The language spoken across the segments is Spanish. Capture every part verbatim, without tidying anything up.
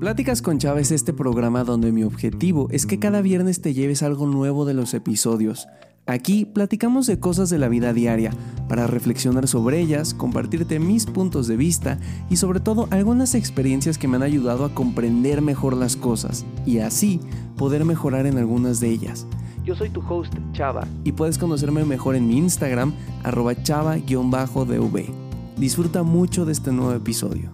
Pláticas con Chava es este programa donde mi objetivo es que cada viernes te lleves algo nuevo de los episodios. Aquí platicamos de cosas de la vida diaria, para reflexionar sobre ellas, compartirte mis puntos de vista y sobre todo algunas experiencias que me han ayudado a comprender mejor las cosas y así poder mejorar en algunas de ellas. Yo soy tu host Chava y puedes conocerme mejor en mi Instagram, arroba chava-dv. Disfruta mucho de este nuevo episodio.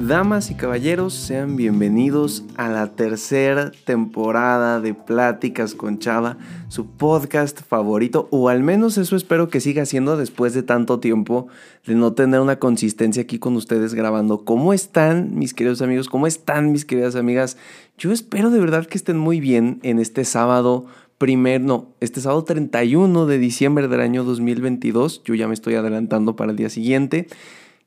Damas y caballeros, sean bienvenidos a la tercera temporada de Pláticas con Chava, su podcast favorito, o al menos eso espero que siga siendo después de tanto tiempo de no tener una consistencia aquí con ustedes grabando. ¿Cómo están, mis queridos amigos? ¿Cómo están, mis queridas amigas? Yo espero de verdad que estén muy bien en este sábado Primer, no, este sábado treinta y uno de diciembre del año dos mil veintidós. Yo ya me estoy adelantando para el día siguiente.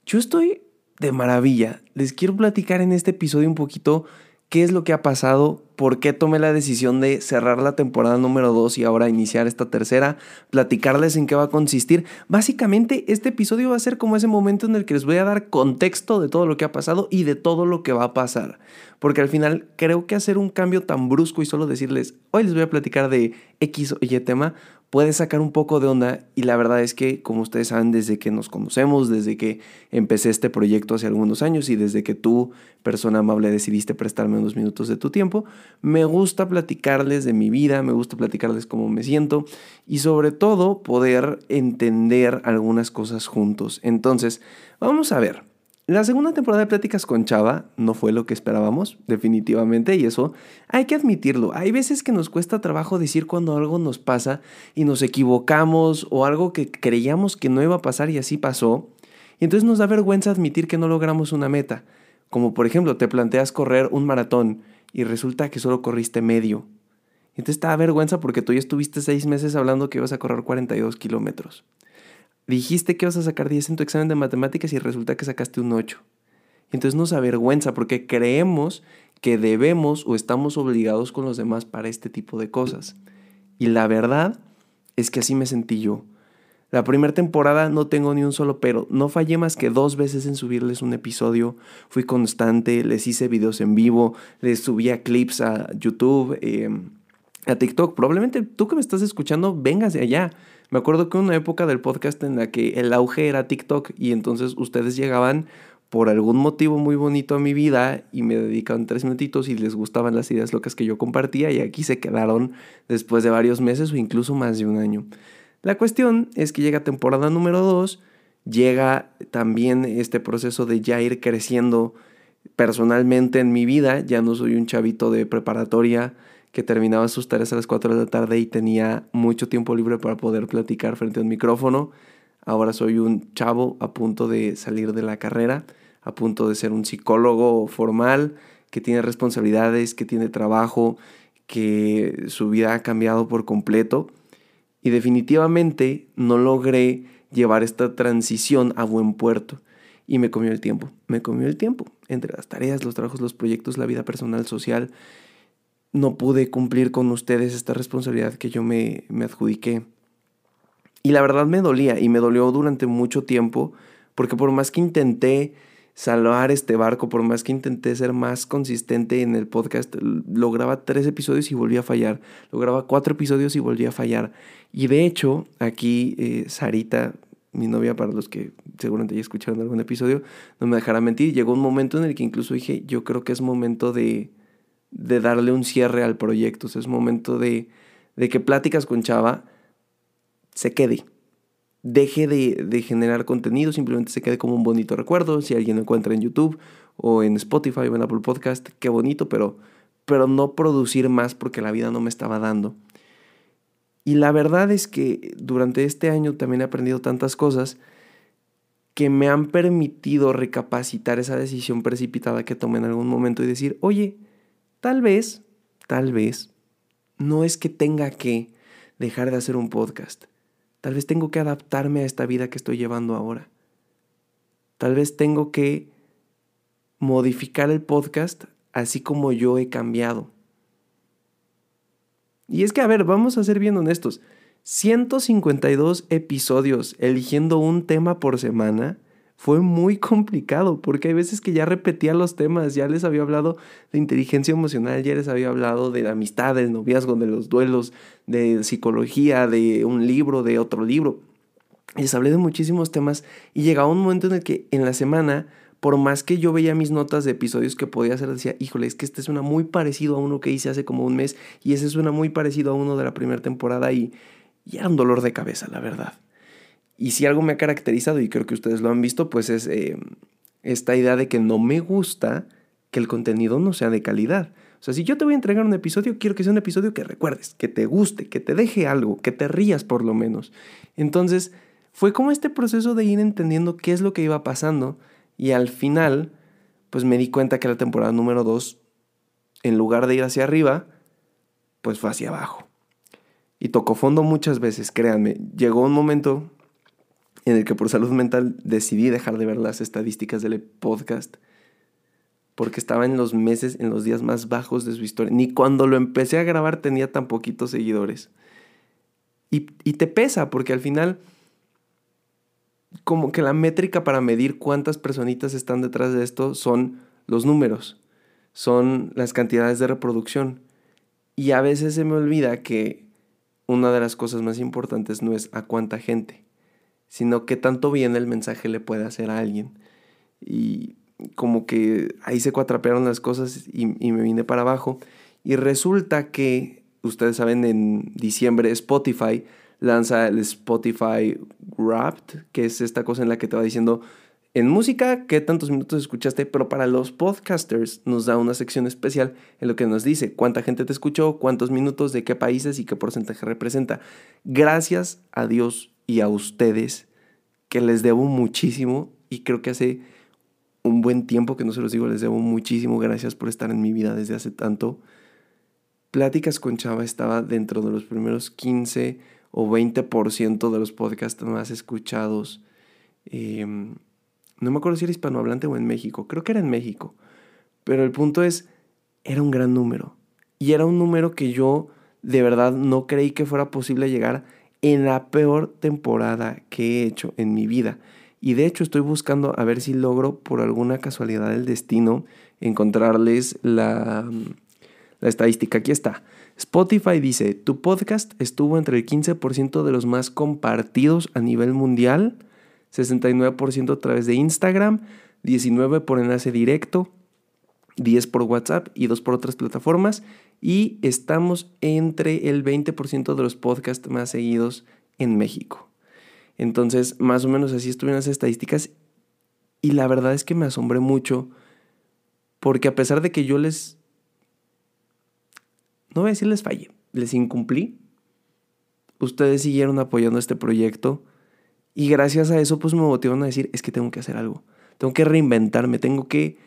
Yo estoy de maravilla. Les quiero platicar en este episodio un poquito qué es lo que ha pasado, por qué tomé la decisión de cerrar la temporada número dos y ahora iniciar esta tercera, platicarles en qué va a consistir. Básicamente, este episodio va a ser como ese momento en el que les voy a dar contexto de todo lo que ha pasado y de todo lo que va a pasar. Porque al final creo que hacer un cambio tan brusco y solo decirles, hoy les voy a platicar de X o Y tema, puede sacar un poco de onda y la verdad es que, como ustedes saben, desde que nos conocemos, desde que empecé este proyecto hace algunos años y desde que tú, persona amable, decidiste prestarme unos minutos de tu tiempo, me gusta platicarles de mi vida, me gusta platicarles cómo me siento y sobre todo poder entender algunas cosas juntos. Entonces, vamos a ver. La segunda temporada de Pláticas con Chava no fue lo que esperábamos, definitivamente, y eso hay que admitirlo. Hay veces que nos cuesta trabajo decir cuando algo nos pasa y nos equivocamos o algo que creíamos que no iba a pasar y así pasó. Y entonces nos da vergüenza admitir que no logramos una meta. Como por ejemplo, te planteas correr un maratón y resulta que solo corriste medio. Entonces te da vergüenza porque tú ya estuviste seis meses hablando que ibas a correr cuarenta y dos kilómetros. Dijiste que vas a sacar diez en tu examen de matemáticas y resulta que sacaste un ocho. Entonces nos avergüenza porque creemos que debemos o estamos obligados con los demás para este tipo de cosas. Y la verdad es que así me sentí yo. La primera temporada no tengo ni un solo pero. No fallé más que dos veces en subirles un episodio. Fui constante, les hice videos en vivo, les subía clips a YouTube, eh, a TikTok. Probablemente tú que me estás escuchando, vengas de allá. Me acuerdo que una época del podcast en la que el auge era TikTok y entonces ustedes llegaban por algún motivo muy bonito a mi vida y me dedicaban tres minutitos y les gustaban las ideas locas que yo compartía y aquí se quedaron después de varios meses o incluso más de un año. La cuestión es que llega temporada número dos, llega también este proceso de ya ir creciendo personalmente en mi vida. Ya no soy un chavito de preparatoria que terminaba sus tareas a las cuatro de la tarde y tenía mucho tiempo libre para poder platicar frente a un micrófono. Ahora soy un chavo a punto de salir de la carrera, a punto de ser un psicólogo formal, que tiene responsabilidades, que tiene trabajo, que su vida ha cambiado por completo. Y definitivamente no logré llevar esta transición a buen puerto. Y me comió el tiempo, me comió el tiempo. Entre las tareas, los trabajos, los proyectos, la vida personal, social, no pude cumplir con ustedes esta responsabilidad que yo me, me adjudiqué. Y la verdad me dolía, y me dolió durante mucho tiempo, porque por más que intenté salvar este barco, por más que intenté ser más consistente en el podcast, lograba tres episodios y volví a fallar. Lograba cuatro episodios y volví a fallar. Y de hecho, aquí eh, Sarita, mi novia, para los que seguramente ya escucharon algún episodio, no me dejará mentir, llegó un momento en el que incluso dije, yo creo que es momento de... de darle un cierre al proyecto. O sea, es momento de, de que Pláticas con Chava se quede. Deje de, de generar contenido, simplemente se quede como un bonito recuerdo. Si alguien lo encuentra en YouTube o en Spotify o en Apple Podcast, qué bonito, pero, pero no producir más porque la vida no me estaba dando. Y la verdad es que durante este año también he aprendido tantas cosas que me han permitido recapacitar esa decisión precipitada que tomé en algún momento y decir, oye, Tal vez, tal vez, no es que tenga que dejar de hacer un podcast. Tal vez tengo que adaptarme a esta vida que estoy llevando ahora. Tal vez tengo que modificar el podcast así como yo he cambiado. Y es que, a ver, vamos a ser bien honestos. ciento cincuenta y dos episodios eligiendo un tema por semana fue muy complicado, porque hay veces que ya repetía los temas, ya les había hablado de inteligencia emocional, ya les había hablado de la amistad, del noviazgo, de los duelos, de psicología, de un libro, de otro libro. Les hablé de muchísimos temas y llegaba un momento en el que en la semana, por más que yo veía mis notas de episodios que podía hacer, decía, híjole, es que este suena muy parecido a uno que hice hace como un mes y ese suena muy parecido a uno de la primera temporada y, y era un dolor de cabeza, la verdad. Y si algo me ha caracterizado, y creo que ustedes lo han visto, pues es eh, esta idea de que no me gusta que el contenido no sea de calidad. O sea, si yo te voy a entregar un episodio, quiero que sea un episodio que recuerdes, que te guste, que te deje algo, que te rías por lo menos. Entonces, fue como este proceso de ir entendiendo qué es lo que iba pasando y al final, pues me di cuenta que la temporada número dos, en lugar de ir hacia arriba, pues fue hacia abajo. Y tocó fondo muchas veces, créanme. Llegó un momento en el que por salud mental decidí dejar de ver las estadísticas del podcast porque estaba en los meses, en los días más bajos de su historia. Ni cuando lo empecé a grabar tenía tan poquitos seguidores. Y, y te pesa porque al final como que la métrica para medir cuántas personitas están detrás de esto son los números, son las cantidades de reproducción. Y a veces se me olvida que una de las cosas más importantes no es a cuánta gente, sino qué tanto bien el mensaje le puede hacer a alguien. Y como que ahí se cuatrapearon las cosas y, y me vine para abajo. Y resulta que, ustedes saben, en diciembre Spotify lanza el Spotify Wrapped, que es esta cosa en la que te va diciendo, en música, qué tantos minutos escuchaste, pero para los podcasters nos da una sección especial en lo que nos dice cuánta gente te escuchó, cuántos minutos, de qué países y qué porcentaje representa. Gracias a Dios y a ustedes, que les debo muchísimo, y creo que hace un buen tiempo que no se los digo, les debo muchísimo, gracias por estar en mi vida desde hace tanto. Pláticas con Chava estaba dentro de los primeros quince o veinte por ciento de los podcasts más escuchados. Eh, no me acuerdo si era hispanohablante o en México, creo que era en México, pero el punto es, era un gran número, y era un número que yo de verdad no creí que fuera posible llegar en la peor temporada que he hecho en mi vida. Y de hecho estoy buscando a ver si logro, por alguna casualidad del destino, encontrarles la, la estadística. Aquí está. Spotify dice, tu podcast estuvo entre el quince por ciento de los más compartidos a nivel mundial, sesenta y nueve por ciento a través de Instagram, diecinueve por ciento por enlace directo, diez por ciento por WhatsApp y dos por ciento por otras plataformas. Y estamos entre el veinte por ciento de los podcasts más seguidos en México. Entonces, más o menos así estuvieron las estadísticas. Y la verdad es que me asombré mucho. Porque a pesar de que yo les... no voy a decir les fallé, les incumplí, ustedes siguieron apoyando este proyecto. Y gracias a eso, pues me motivaron a decir, es que tengo que hacer algo. Tengo que reinventarme, tengo que,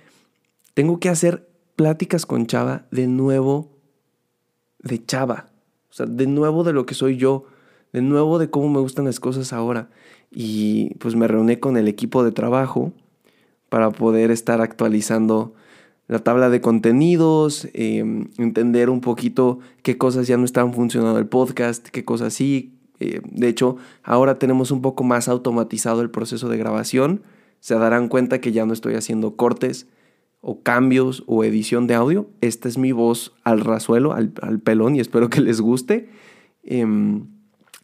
tengo que hacer Pláticas con Chava de nuevo, de Chava, o sea, de nuevo de lo que soy yo, de nuevo de cómo me gustan las cosas ahora. Y pues me reuní con el equipo de trabajo para poder estar actualizando la tabla de contenidos, eh, entender un poquito qué cosas ya no estaban funcionando el podcast, qué cosas sí. Eh, de hecho, ahora tenemos un poco más automatizado el proceso de grabación. Se darán cuenta que ya no estoy haciendo cortes o cambios o edición de audio. Esta es mi voz al rasuelo, al, al pelón, y espero que les guste. Eh,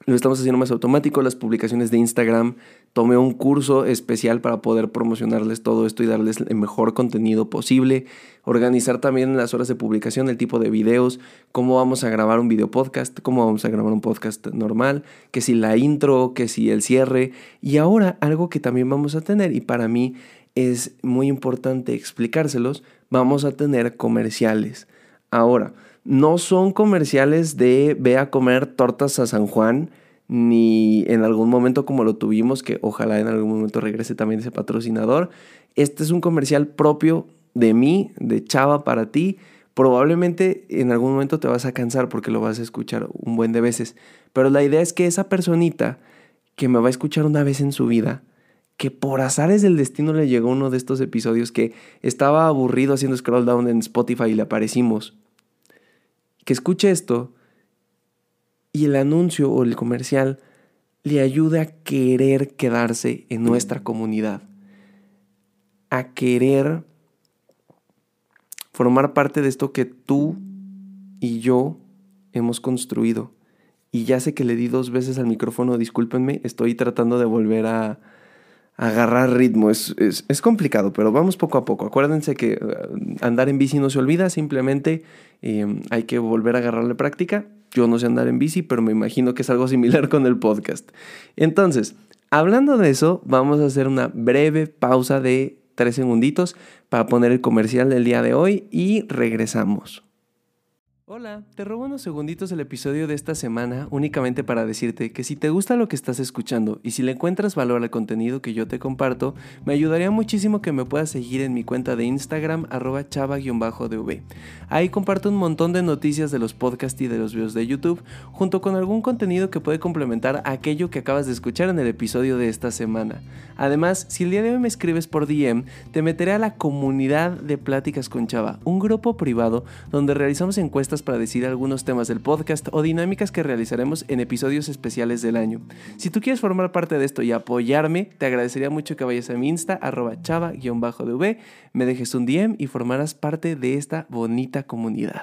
lo estamos haciendo más automático. Las publicaciones de Instagram, tomé un curso especial para poder promocionarles todo esto y darles el mejor contenido posible. Organizar también las horas de publicación, el tipo de videos, cómo vamos a grabar un video podcast, cómo vamos a grabar un podcast normal, que si la intro, que si el cierre. Y ahora algo que también vamos a tener, y para mí es muy importante explicárselos, vamos a tener comerciales. Ahora, no son comerciales de ve a comer tortas a San Juan, ni en algún momento como lo tuvimos, que ojalá en algún momento regrese también ese patrocinador. Este es un comercial propio de mí, de Chava para ti. Probablemente en algún momento te vas a cansar porque lo vas a escuchar un buen de veces. Pero la idea es que esa personita que me va a escuchar una vez en su vida, que por azares del destino le llegó uno de estos episodios, que estaba aburrido haciendo scroll down en Spotify y le aparecimos, que escuche esto y el anuncio o el comercial le ayude a querer quedarse en nuestra comunidad. a querer formar parte de esto que tú y yo hemos construido. Y ya sé que le di dos veces al micrófono, discúlpenme, estoy tratando de volver a, a agarrar ritmo. Es, es, es complicado, pero vamos poco a poco. Acuérdense que andar en bici no se olvida, simplemente eh, hay que volver a agarrarle práctica. Yo no sé andar en bici, pero me imagino que es algo similar con el podcast. Entonces, hablando de eso, vamos a hacer una breve pausa de tres segunditos para poner el comercial del día de hoy y regresamos. Hola, te robo unos segunditos el episodio de esta semana únicamente para decirte que si te gusta lo que estás escuchando y si le encuentras valor al contenido que yo te comparto, me ayudaría muchísimo que me puedas seguir en mi cuenta de Instagram, arroba chava-dv. Ahí comparto un montón de noticias de los podcasts y de los videos de YouTube, junto con algún contenido que puede complementar aquello que acabas de escuchar en el episodio de esta semana. Además, si el día de hoy me escribes por D M, te meteré a la comunidad de Pláticas con Chava, un grupo privado donde realizamos encuestas para decidir algunos temas del podcast o dinámicas que realizaremos en episodios especiales del año. Si tú quieres formar parte de esto y apoyarme, te agradecería mucho que vayas a mi Insta, arroba chava-dv, me dejes un D M y formarás parte de esta bonita comunidad.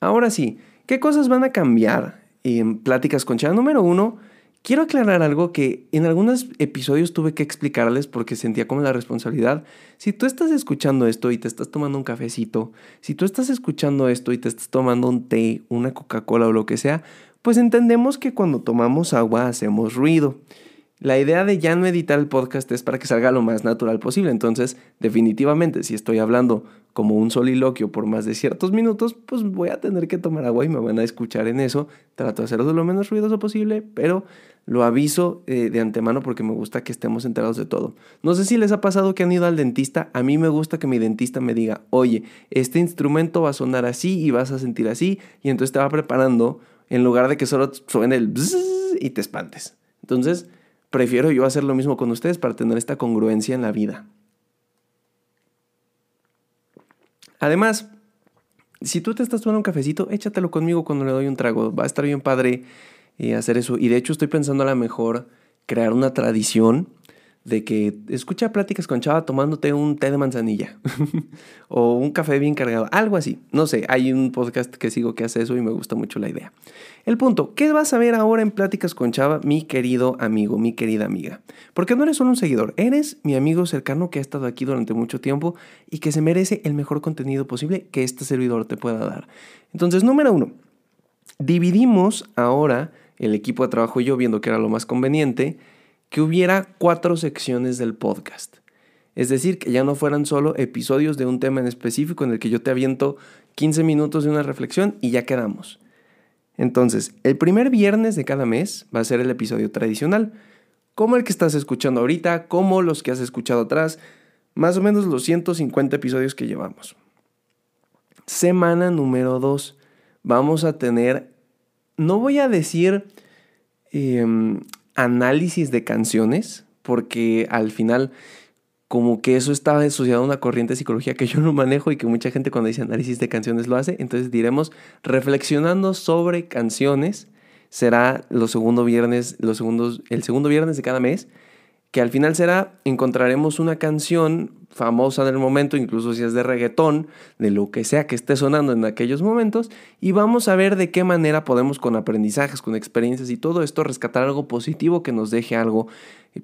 Ahora sí, ¿qué cosas van a cambiar en Pláticas con Chava? Número uno, quiero aclarar algo que en algunos episodios tuve que explicarles porque sentía como la responsabilidad. Si tú estás escuchando esto y te estás tomando un cafecito, si tú estás escuchando esto y te estás tomando un té, una Coca-Cola o lo que sea, pues entendemos que cuando tomamos agua hacemos ruido. La idea de ya no editar el podcast es para que salga lo más natural posible. Entonces, definitivamente, si estoy hablando como un soliloquio por más de ciertos minutos, pues voy a tener que tomar agua y me van a escuchar en eso. Trato de hacerlo lo menos ruidoso posible, pero lo aviso eh, de antemano porque me gusta que estemos enterados de todo. No sé si les ha pasado que han ido al dentista. A mí me gusta que mi dentista me diga, oye, este instrumento va a sonar así y vas a sentir así. Y entonces te va preparando en lugar de que solo suene el bzzz y te espantes. Entonces, prefiero yo hacer lo mismo con ustedes para tener esta congruencia en la vida. Además, si tú te estás tomando un cafecito, échatelo conmigo cuando le doy un trago. Va a estar bien padre eh, hacer eso. Y de hecho estoy pensando a lo mejor crear una tradición de que escucha Pláticas con Chava tomándote un té de manzanilla o un café bien cargado, algo así. No sé, hay un podcast que sigo que hace eso y me gusta mucho la idea. El punto, ¿qué vas a ver ahora en Pláticas con Chava, mi querido amigo, mi querida amiga? Porque no eres solo un seguidor, eres mi amigo cercano que ha estado aquí durante mucho tiempo y que se merece el mejor contenido posible que este servidor te pueda dar. Entonces, número uno, dividimos ahora el equipo de trabajo y yo, viendo que era lo más conveniente, que hubiera cuatro secciones del podcast. Es decir, que ya no fueran solo episodios de un tema en específico en el que yo te aviento quince minutos de una reflexión y ya quedamos. Entonces, el primer viernes de cada mes va a ser el episodio tradicional, como el que estás escuchando ahorita, como los que has escuchado atrás, más o menos los ciento cincuenta episodios que llevamos. Semana número dos. Vamos a tener, no voy a decir Eh, análisis de canciones, porque al final como que eso está asociado a una corriente de psicología que yo no manejo y que mucha gente cuando dice análisis de canciones lo hace. Entonces diremos reflexionando sobre canciones. Será los segundo viernes, los segundos, el segundo viernes de cada mes, que al final será encontraremos una canción famosa del momento, incluso si es de reggaetón, de lo que sea que esté sonando en aquellos momentos, y vamos a ver de qué manera podemos, con aprendizajes, con experiencias y todo esto, rescatar algo positivo que nos deje algo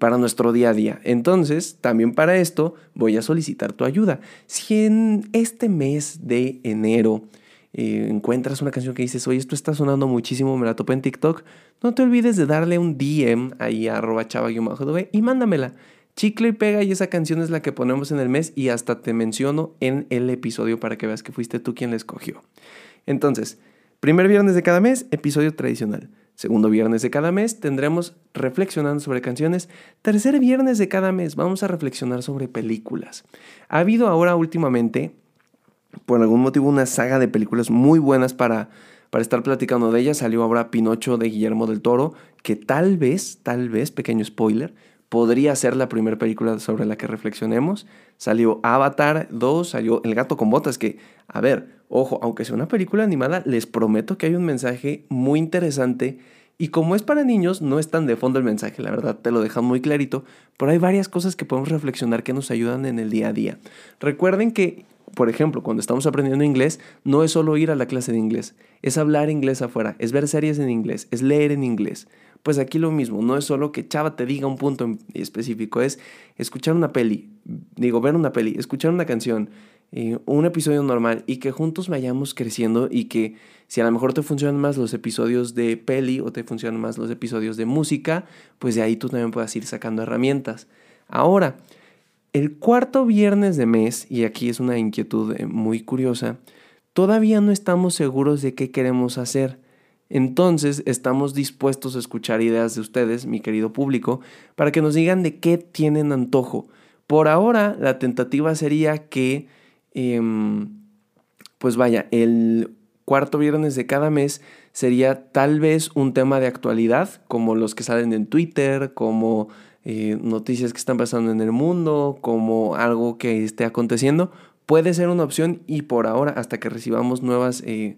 para nuestro día a día. Entonces, también para esto voy a solicitar tu ayuda. Si en este mes de enero eh, encuentras una canción que dices, oye, esto está sonando muchísimo, me la topé en TikTok, no te olvides de darle un D M ahí a arroba chava-dv y mándamela. Chicle y pega, y esa canción es la que ponemos en el mes y hasta te menciono en el episodio para que veas que fuiste tú quien la escogió. Entonces, primer viernes de cada mes, episodio tradicional. Segundo viernes de cada mes tendremos reflexionando sobre canciones. Tercer viernes de cada mes vamos a reflexionar sobre películas. Ha habido ahora últimamente, por algún motivo, una saga de películas muy buenas para, para estar platicando de ellas. Salió ahora Pinocho de Guillermo del Toro, que tal vez, tal vez, pequeño spoiler, podría ser la primera película sobre la que reflexionemos. Salió Avatar dos, salió El Gato con Botas, que, a ver, ojo, aunque sea una película animada, les prometo que hay un mensaje muy interesante Y como es para niños, no es tan de fondo el mensaje, la verdad, te lo dejan muy clarito, pero hay varias cosas que podemos reflexionar que nos ayudan en el día a día. Recuerden que, por ejemplo, cuando estamos aprendiendo inglés, no es solo ir a la clase de inglés, es hablar inglés afuera, es ver series en inglés, es leer en inglés. Pues aquí lo mismo, no es solo que Chava te diga un punto específico, es escuchar una peli, digo, ver una peli, escuchar una canción, eh, un episodio normal, y que juntos vayamos creciendo, y que si a lo mejor te funcionan más los episodios de peli o te funcionan más los episodios de música, pues de ahí tú también puedas ir sacando herramientas. Ahora, el cuarto viernes de mes, y aquí es una inquietud muy curiosa, todavía no estamos seguros de qué queremos hacer. Entonces estamos dispuestos a escuchar ideas de ustedes, mi querido público, para que nos digan de qué tienen antojo. Por ahora la tentativa sería que, eh, pues vaya, el cuarto viernes de cada mes sería tal vez un tema de actualidad, como los que salen en Twitter, como eh, noticias que están pasando en el mundo, como algo que esté aconteciendo. Puede ser una opción, y por ahora, hasta que recibamos nuevas... Eh,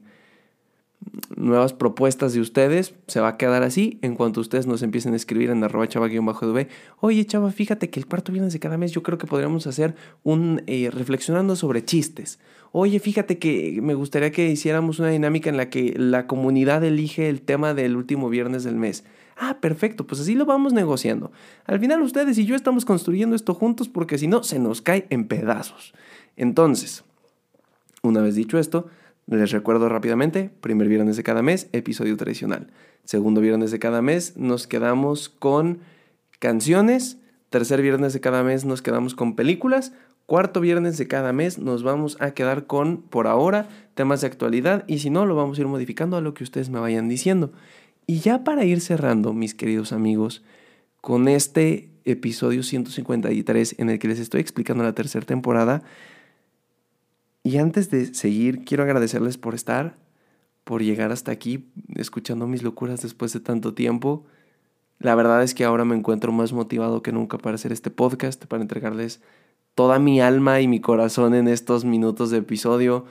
nuevas propuestas de ustedes, se va a quedar así. En cuanto ustedes nos empiecen a escribir en arroba chava-dv, oye Chava, fíjate que el cuarto viernes de cada mes yo creo que podríamos hacer un eh, reflexionando sobre chistes. Oye, fíjate que me gustaría que hiciéramos una dinámica en la que la comunidad elige el tema del último viernes del mes. Ah, perfecto, pues así lo vamos negociando. Al final ustedes y yo estamos construyendo esto juntos, porque si no se nos cae en pedazos. Entonces, una vez dicho esto, les recuerdo rápidamente, primer viernes de cada mes, episodio tradicional. Segundo viernes de cada mes nos quedamos con canciones. Tercer viernes de cada mes nos quedamos con películas. Cuarto viernes de cada mes nos vamos a quedar con, por ahora, temas de actualidad. Y si no, lo vamos a ir modificando a lo que ustedes me vayan diciendo. Y ya para ir cerrando, mis queridos amigos, con este episodio ciento cincuenta y tres en el que les estoy explicando la tercera temporada. Y antes de seguir, quiero agradecerles por estar, por llegar hasta aquí, escuchando mis locuras después de tanto tiempo. La verdad es que ahora me encuentro más motivado que nunca para hacer este podcast, para entregarles toda mi alma y mi corazón en estos minutos de episodio.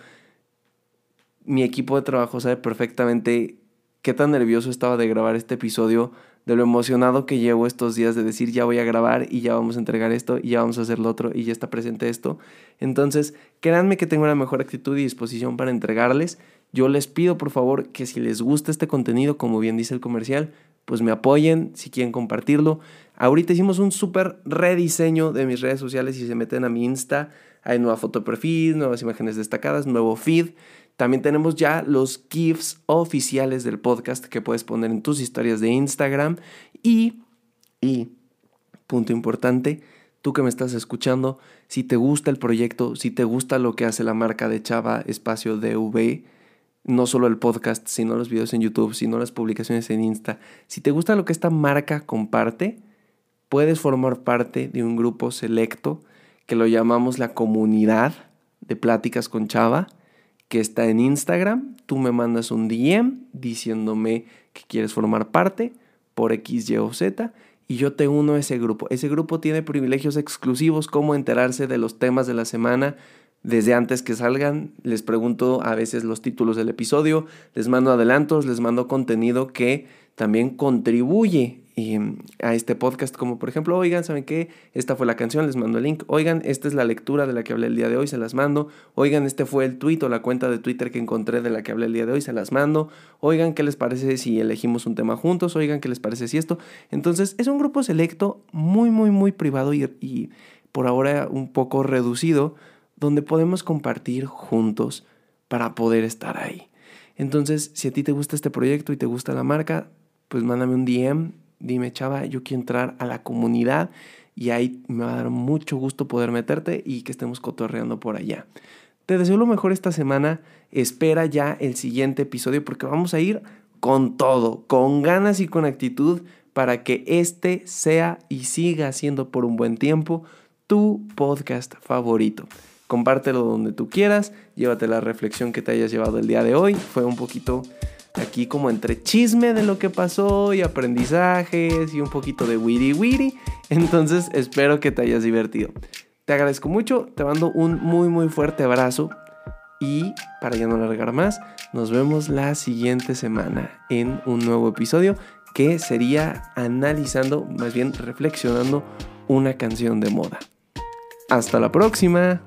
Mi equipo de trabajo sabe perfectamente qué tan nervioso estaba de grabar este episodio, de lo emocionado que llevo estos días de decir ya voy a grabar y ya vamos a entregar esto y ya vamos a hacer lo otro y ya está presente esto. Entonces, créanme que tengo una mejor actitud y disposición para entregarles. Yo les pido por favor que si les gusta este contenido, como bien dice el comercial, pues me apoyen si quieren compartirlo. Ahorita hicimos un súper rediseño de mis redes sociales. Si se meten a mi Insta, hay nueva foto de perfil, nuevas imágenes destacadas, nuevo feed. También tenemos ya los GIFs oficiales del podcast que puedes poner en tus historias de Instagram. Y, y, punto importante, tú que me estás escuchando, si te gusta el proyecto, si te gusta lo que hace la marca de Chava Espacio D V, no solo el podcast, sino los videos en YouTube, sino las publicaciones en Insta, si te gusta lo que esta marca comparte, puedes formar parte de un grupo selecto que lo llamamos la comunidad de Pláticas con Chava, que está en Instagram. Tú me mandas un D M diciéndome que quieres formar parte por X, Y o Z y yo te uno a ese grupo. Ese grupo tiene privilegios exclusivos como enterarse de los temas de la semana desde antes que salgan. Les pregunto a veces los títulos del episodio, les mando adelantos, les mando contenido que también contribuye Y a este podcast, como por ejemplo, oigan, ¿saben qué? Esta fue la canción, les mando el link. Oigan, esta es la lectura de la que hablé el día de hoy, se las mando. Oigan, este fue el tweet o la cuenta de Twitter que encontré de la que hablé el día de hoy, se las mando. Oigan, ¿qué les parece si elegimos un tema juntos? Oigan, ¿qué les parece si esto? Entonces, es un grupo selecto, muy, muy, muy privado y, y por ahora un poco reducido, donde podemos compartir juntos para poder estar ahí. Entonces, si a ti te gusta este proyecto y te gusta la marca, pues mándame un D M. Dime, Chava, yo quiero entrar a la comunidad y ahí me va a dar mucho gusto poder meterte y que estemos cotorreando por allá. Te deseo lo mejor esta semana. Espera ya el siguiente episodio porque vamos a ir con todo, con ganas y con actitud para que este sea y siga siendo por un buen tiempo tu podcast favorito. Compártelo donde tú quieras. Llévate la reflexión que te hayas llevado el día de hoy. Fue un poquito... aquí como entre chisme de lo que pasó y aprendizajes y un poquito de wiri wiri. Entonces espero que te hayas divertido. Te agradezco mucho, te mando un muy muy fuerte abrazo. Y para ya no alargar más, nos vemos la siguiente semana en un nuevo episodio que sería analizando, más bien reflexionando una canción de moda. Hasta la próxima.